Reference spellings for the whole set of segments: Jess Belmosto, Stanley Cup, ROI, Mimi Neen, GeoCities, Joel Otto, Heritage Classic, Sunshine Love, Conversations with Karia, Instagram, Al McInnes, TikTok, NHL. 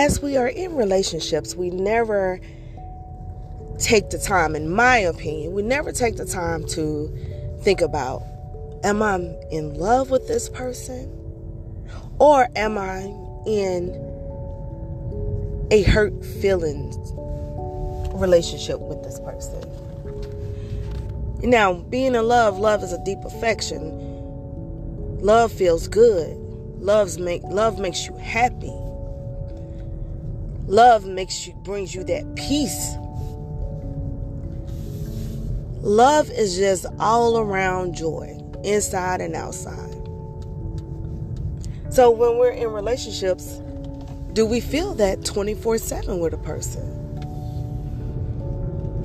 as we are in relationships, we never take the time, in my opinion, we never take the time to think about, am I in love with this person? Or am I in a hurt feelings relationship with this person? Now, being in love is a deep affection. Love feels good. Love makes you happy. Love brings you that peace. Love is just all around joy, inside and outside. So when we're in relationships, do we feel that 24/7 with a person?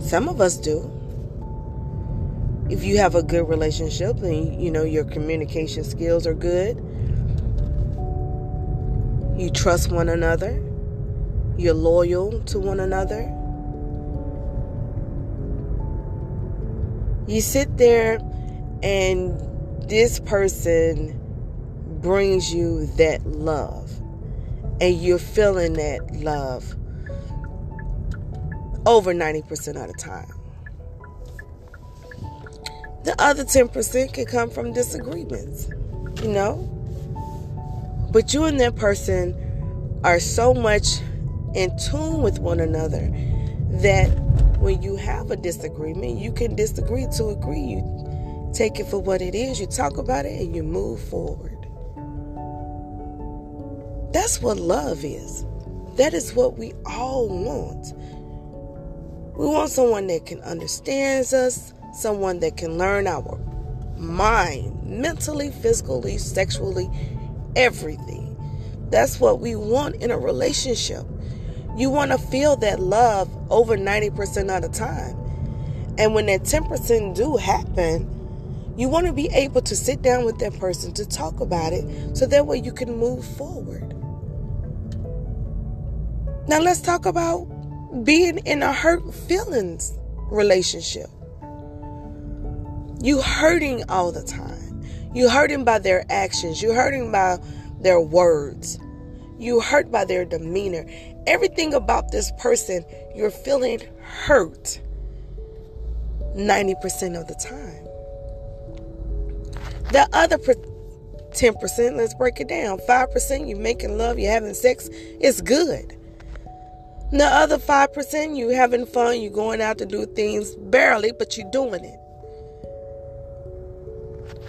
Some of us do. If you have a good relationship and you know your communication skills are good, you trust one another, you're loyal to one another, you sit there and this person brings you that love and you're feeling that love over 90% of the time. The other 10% can come from disagreements, you know? But you and that person are so much in tune with one another that when you have a disagreement, you can disagree to agree. You take it for what it is, you talk about it, and you move forward. That's what love is. That is what we all want. We want someone that can understand us, someone that can learn our mind, mentally, physically, sexually, everything. That's what we want in a relationship. You want to feel that love over 90% of the time. And when that 10% do happen, you want to be able to sit down with that person to talk about it so that way you can move forward. Now let's talk about being in a hurt feelings relationship. You hurting all the time. You hurting by their actions. You hurting by their words. You hurt by their demeanor. Everything about this person, you're feeling hurt 90% of the time. The other 10%, let's break it down. 5%, you're making love, you're having sex. It's good. The other 5%, you're having fun, you're going out to do things barely, but you're doing it.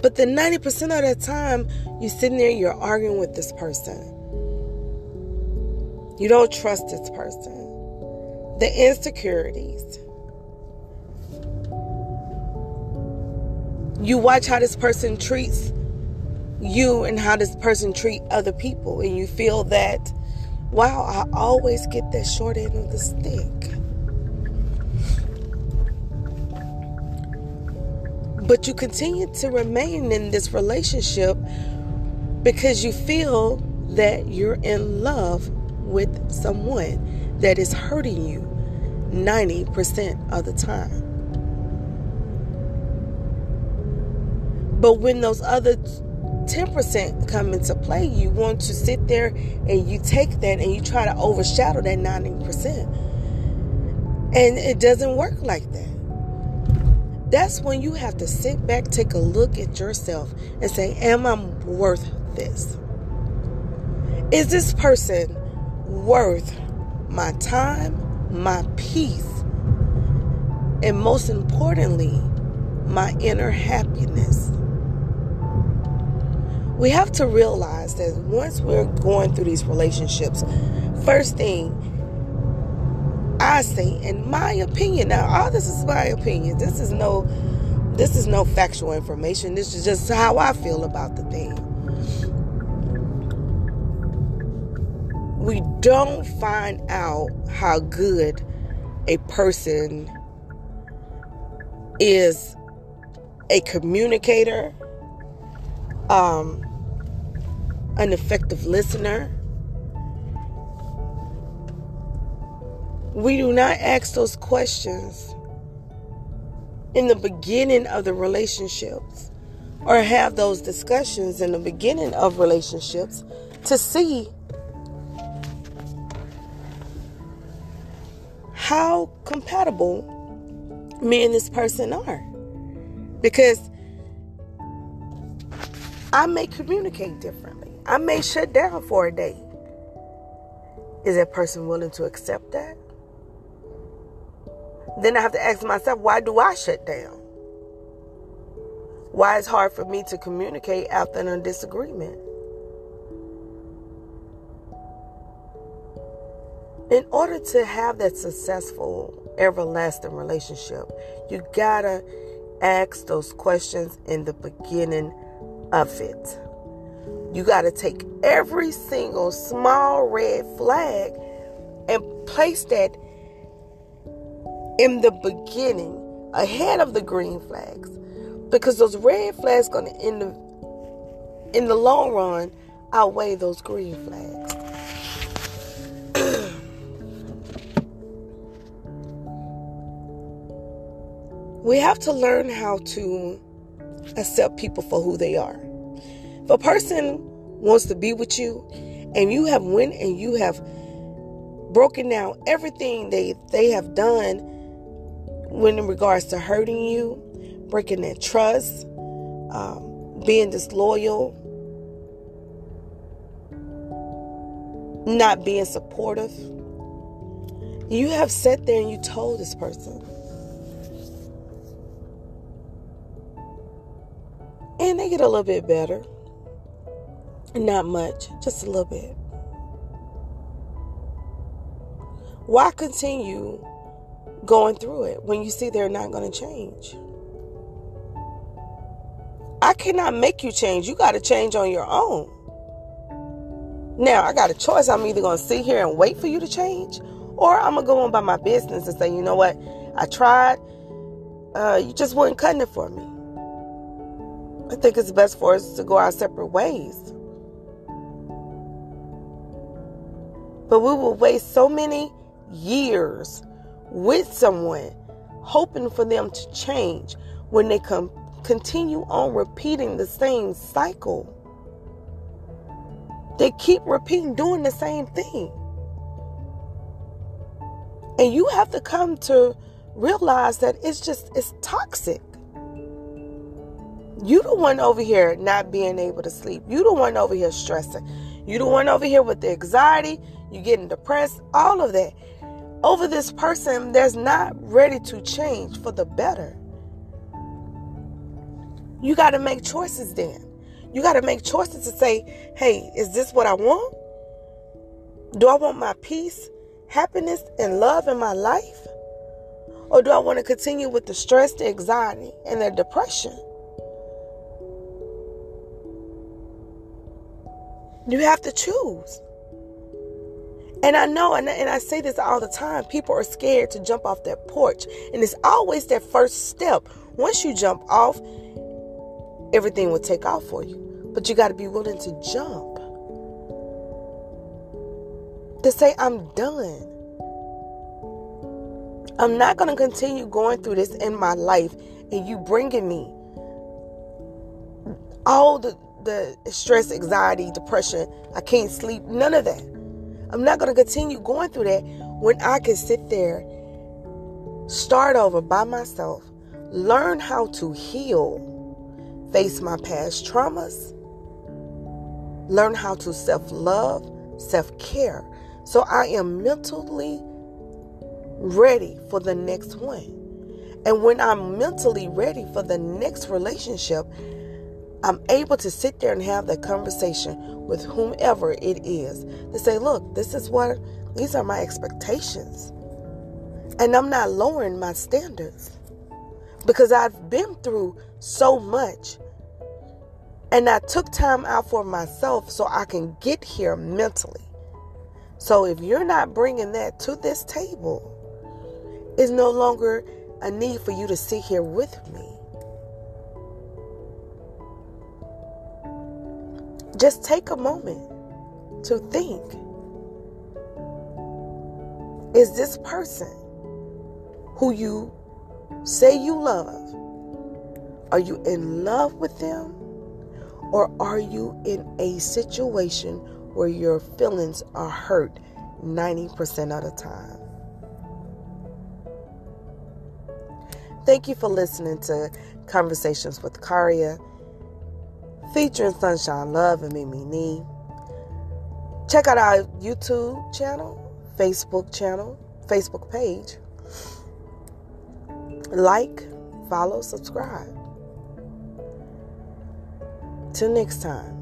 But the 90% of the time, you're sitting there, you're arguing with this person. You don't trust this person. The insecurities. You watch how this person treats you and how this person treats other people. And you feel that, wow, I always get that short end of the stick. But you continue to remain in this relationship because you feel that you're in love with someone that is hurting you 90% of the time. But when those other 10% come into play, you want to sit there and you take that and you try to overshadow that 90%. And it doesn't work like that. That's when you have to sit back, take a look at yourself and say, am I worth this? Is this person worth my time, my peace, and most importantly, my inner happiness? We have to realize that once we're going through these relationships, first thing, I say, in my opinion, now all this is my opinion. This is no factual information. This is just how I feel about the thing. We don't find out how good a person is a communicator, an effective listener. We do not ask those questions in the beginning of the relationships or have those discussions in the beginning of relationships to see how compatible me and this person are. Because I may communicate differently. I may shut down for a day. Is that person willing to accept that? Then I have to ask myself, why do I shut down? Why it's hard for me to communicate after a disagreement? In order to have that successful, everlasting relationship, you gotta ask those questions in the beginning of it. You gotta take every single small red flag and place that in the beginning, ahead of the green flags. Because those red flags gonna in the long run outweigh those green flags. We have to learn how to accept people for who they are. If a person wants to be with you and you have went and you have broken down everything they have done when in regards to hurting you, breaking their trust, being disloyal, not being supportive, you have sat there and you told this person, and they get a little bit better, not much, just a little bit. Why continue going through it when you see they're not going to change? I cannot make you change. You got to change on your own. Now, I got a choice. I'm either going to sit here and wait for you to change, or I'm going to go on by my business and say, you know what? I tried. You just weren't cutting it for me. I think it's best for us to go our separate ways. But we will waste so many years with someone hoping for them to change when they continue on repeating the same cycle. They keep repeating, doing the same thing. And you have to come to realize that it's toxic. You the one over here not being able to sleep. You the one over here stressing. You the one over here with the anxiety. You getting depressed. All of that. Over this person that's not ready to change for the better. You got to make choices then. You got to make choices to say, hey, is this what I want? Do I want my peace, happiness, and love in my life? Or do I want to continue with the stress, the anxiety, and the depression? You have to choose. And I know, and I say this all the time, people are scared to jump off that porch. And it's always that first step. Once you jump off, everything will take off for you. But you got to be willing to jump. To say, I'm done. I'm not going to continue going through this in my life. And you bringing me all the stress, anxiety, depression, I can't sleep, none of that. I'm not going to continue going through that when I can sit there, start over by myself, learn how to heal, face my past traumas, learn how to self-love, self-care, so I am mentally ready for the next one. And when I'm mentally ready for the next relationship, I'm able to sit there and have that conversation with whomever it is to say, look, these are my expectations. And I'm not lowering my standards because I've been through so much. And I took time out for myself so I can get here mentally. So if you're not bringing that to this table, it's no longer a need for you to sit here with me. Just take a moment to think. Is this person who you say you love, are you in love with them? Or are you in a situation where your feelings are hurt 90% of the time? Thank you for listening to Conversations with Karia, featuring Sunshine Love and Mimi Neen. Check out our YouTube channel, Facebook page. Like, follow, subscribe. Till next time.